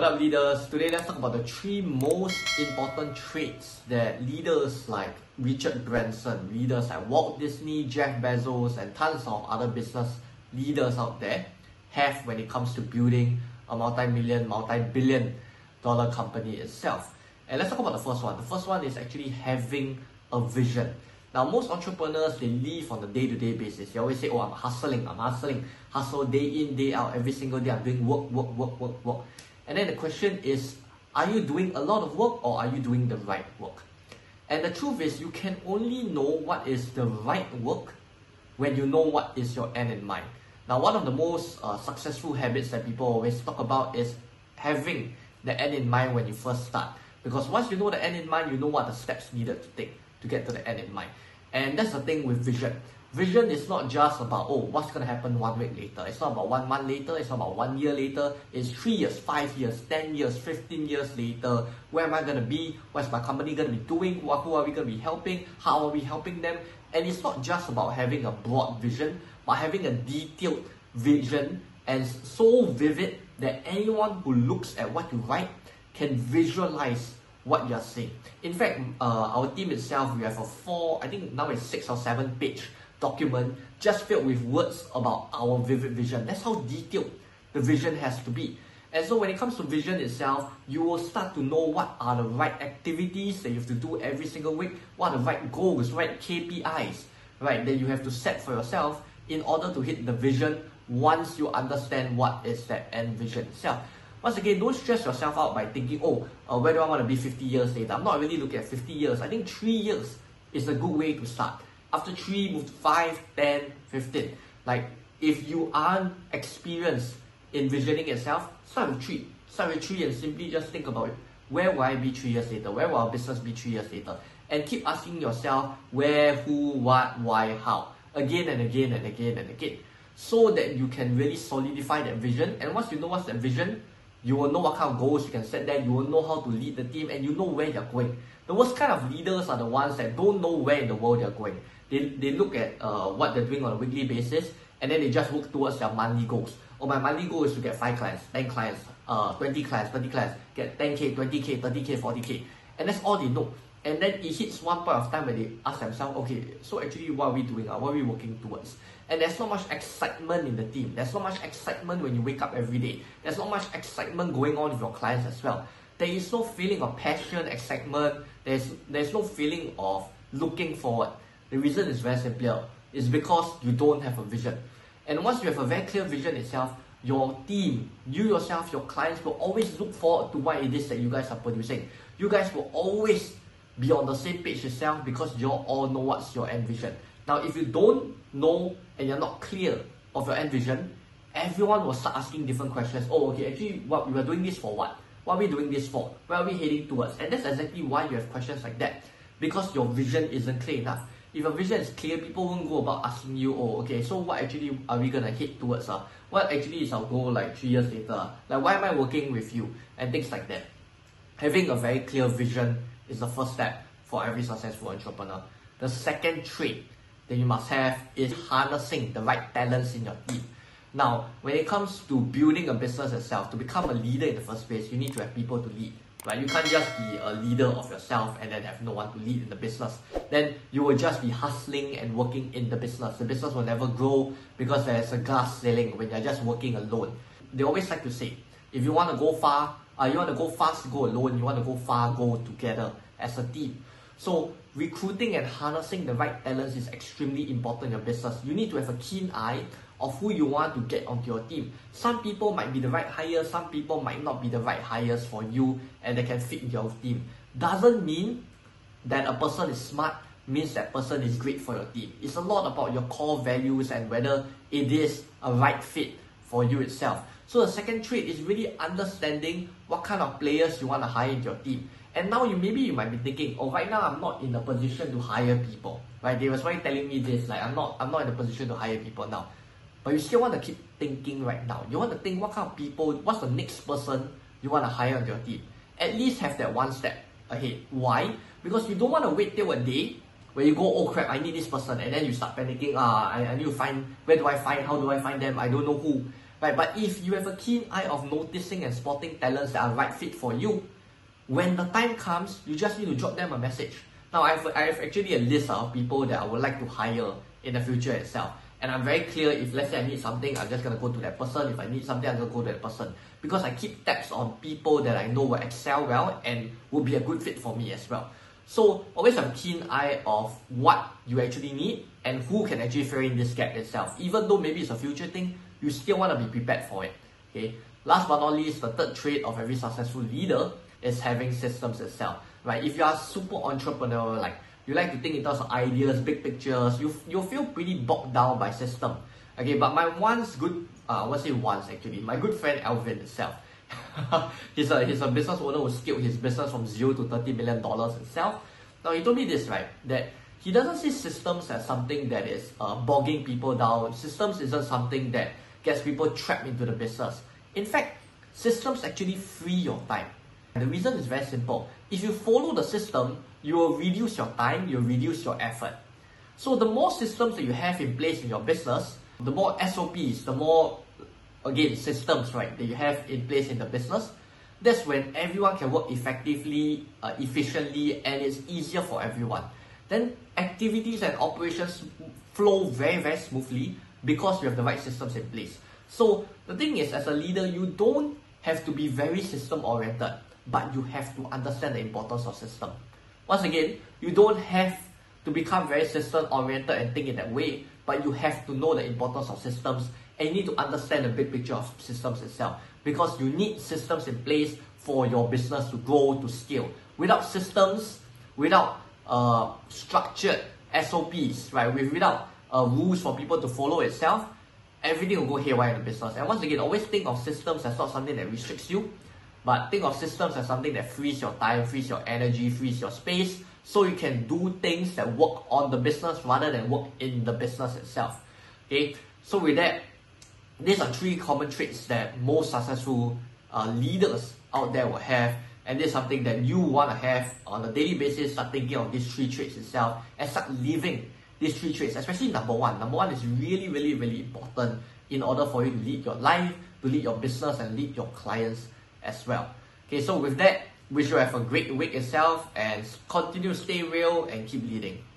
What up, leaders? Today, let's talk about the three most important traits that leaders like Richard Branson, leaders like Walt Disney, Jeff Bezos, and tons of other business leaders out there have when it comes to building a multi-million, multi-billion dollar company itself. And let's talk about the first one. The first one is actually having a vision. Now, most entrepreneurs, they live on a day-to-day basis. They always say, oh, I'm hustling. Hustle day in, day out, every single day. I'm doing work. And then the question is, are you doing a lot of work or are you doing the right work? And the truth is, you can only know what is the right work when you know what is your end in mind. Now, one of the most successful habits that people always talk about is having the end in mind when you first start. Because once you know the end in mind, you know what the steps needed to take to get to the end in mind. And that's the thing with vision. Vision is not just about, oh, what's going to happen 1 week later. It's not about 1 month later. It's not about 1 year later. It's 3 years, 5 years, 10 years, 15 years later. Where am I going to be? What's my company going to be doing? Who are we going to be helping? How are we helping them? And it's not just about having a broad vision, but having a detailed vision and so vivid that anyone who looks at what you write can visualize what you're saying. In fact, our team itself, we have a I think now it's 6 or 7 page document just filled with words about our vivid vision. That's how detailed the vision has to be. And so when it comes to vision itself, you will start to know what are the right activities that you have to do every single week, what are the right goals, right KPIs, right, that you have to set for yourself in order to hit the vision once you understand what is that end vision itself. Once again, don't stress yourself out by thinking, oh, where do I want to be 50 years later? I'm not really looking at 50 years. I think 3 years is a good way to start. After 3, move to 5, 10, 15. Like, if you aren't experienced in visioning yourself, start with 3. Start with 3 and simply just think about it. Where will I be 3 years later? Where will our business be 3 years later? And keep asking yourself where, who, what, why, how. Again and again and again and again. So that you can really solidify that vision. And once you know what's that vision, you will know what kind of goals you can set there, you will know how to lead the team, and you know where you're going. The worst kind of leaders are the ones that don't know where in the world they're going. They look at what they're doing on a weekly basis, and then they just work towards their monthly goals. Oh, my monthly goal is to get 5 clients, 10 clients, 20 clients, 30 clients, get 10K, 20K, 30K, 40K. And that's all they know. And then it hits one point of time where they ask themselves, okay, so actually what are we doing? What are we working towards? And there's not much excitement in the team. There's not much excitement when you wake up every day. There's not much excitement going on with your clients as well. There is no feeling of passion, excitement. There's no feeling of looking forward. The reason is very simple. It's because you don't have a vision. And once you have a very clear vision itself, your team, you yourself, your clients will always look forward to what it is that you guys are producing. You guys will always be on the same page yourself because you all know what's your end vision. Now, if you don't know and you're not clear of your end vision, everyone will start asking different questions. Oh, okay, actually, what we are doing this for what? What are we doing this for? Where are we heading towards? And that's exactly why you have questions like that, because your vision isn't clear enough. If your vision is clear, people won't go about asking you, oh, okay, so what actually are we going to head towards? What actually is our goal like 3 years later? Like, why am I working with you? And things like that. Having a very clear vision is the first step for every successful entrepreneur. The second trait that you must have is harnessing the right talents in your team. Now, when it comes to building a business itself, to become a leader in the first place, you need to have people to lead. Right? You can't just be a leader of yourself and then have no one to lead in the business. Then you will just be hustling and working in the business. The business will never grow because there's a glass ceiling when you're just working alone. They always like to say, if you want to go far, you want to go fast, go alone. You want to go far, go together as a team. So recruiting and harnessing the right talents is extremely important in your business. You need to have a keen eye of who you want to get onto your team. Some people might be the right hire, some people might not be the right hires for you, and they can fit your team. Doesn't mean that a person is smart, means that person is great for your team. It's a lot about your core values and whether it is a right fit for you itself. So the second trait is really understanding what kind of players you want to hire in your team. And now you might be thinking, oh, right now I'm not in a position to hire people. Right? They were telling me this, like I'm not in a position to hire people now. But you still want to keep thinking right now. You want to think what kind of people, what's the next person you want to hire on your team. At least have that one step ahead. Why? Because you don't want to wait till a day where you go, oh crap, I need this person, and then you start panicking, I need to find, where do I find, how do I find them, I don't know who. right? But if you have a keen eye of noticing and spotting talents that are right fit for you, when the time comes, you just need to drop them a message. Now, I have actually a list of people that I would like to hire in the future itself. And I'm very clear, if let's say I need something, I'm just going to go to that person. If I need something, I'm going to go to that person. Because I keep tabs on people that I know will excel well and will be a good fit for me as well. So always have a keen eye of what you actually need and who can actually fill in this gap itself. Even though maybe it's a future thing, you still want to be prepared for it. Okay. Last but not least, the third trait of every successful leader is having systems itself, right? If you are super entrepreneurial, like you like to think in terms of ideas, big pictures, you feel pretty bogged down by system. Okay, but my my good friend Alvin itself, he's a business owner who scaled his business from $0 to $30 million itself. Now he told me this, right, that he doesn't see systems as something that is bogging people down. Systems isn't something that gets people trapped into the business. In fact, systems actually free your time. And the reason is very simple. If you follow the system, you will reduce your time, you will reduce your effort. So the more systems that you have in place in your business, the more SOPs, the more, again, systems, right, that you have in place in the business, that's when everyone can work effectively, efficiently, and it's easier for everyone. Then activities and operations flow very, very smoothly because you have the right systems in place. So the thing is, as a leader, you don't have to be very system-oriented, but you have to understand the importance of system. Once again, you don't have to become very system-oriented and think in that way, but you have to know the importance of systems and you need to understand the big picture of systems itself, because you need systems in place for your business to grow, to scale. Without systems, without structured SOPs, right? Without rules for people to follow itself, everything will go haywire in the business. And once again, always think of systems as not something that restricts you, but think of systems as something that frees your time, frees your energy, frees your space, so you can do things that work on the business rather than work in the business itself. Okay, so with that, these are three common traits that most successful leaders out there will have, and this is something that you want to have on a daily basis. Start thinking of these three traits itself and start living these three traits, especially number one. Number one is really, really, really important in order for you to lead your life, to lead your business, and lead your clients as well. Okay, so with that, wish you have a great week itself and continue to stay real and keep leading.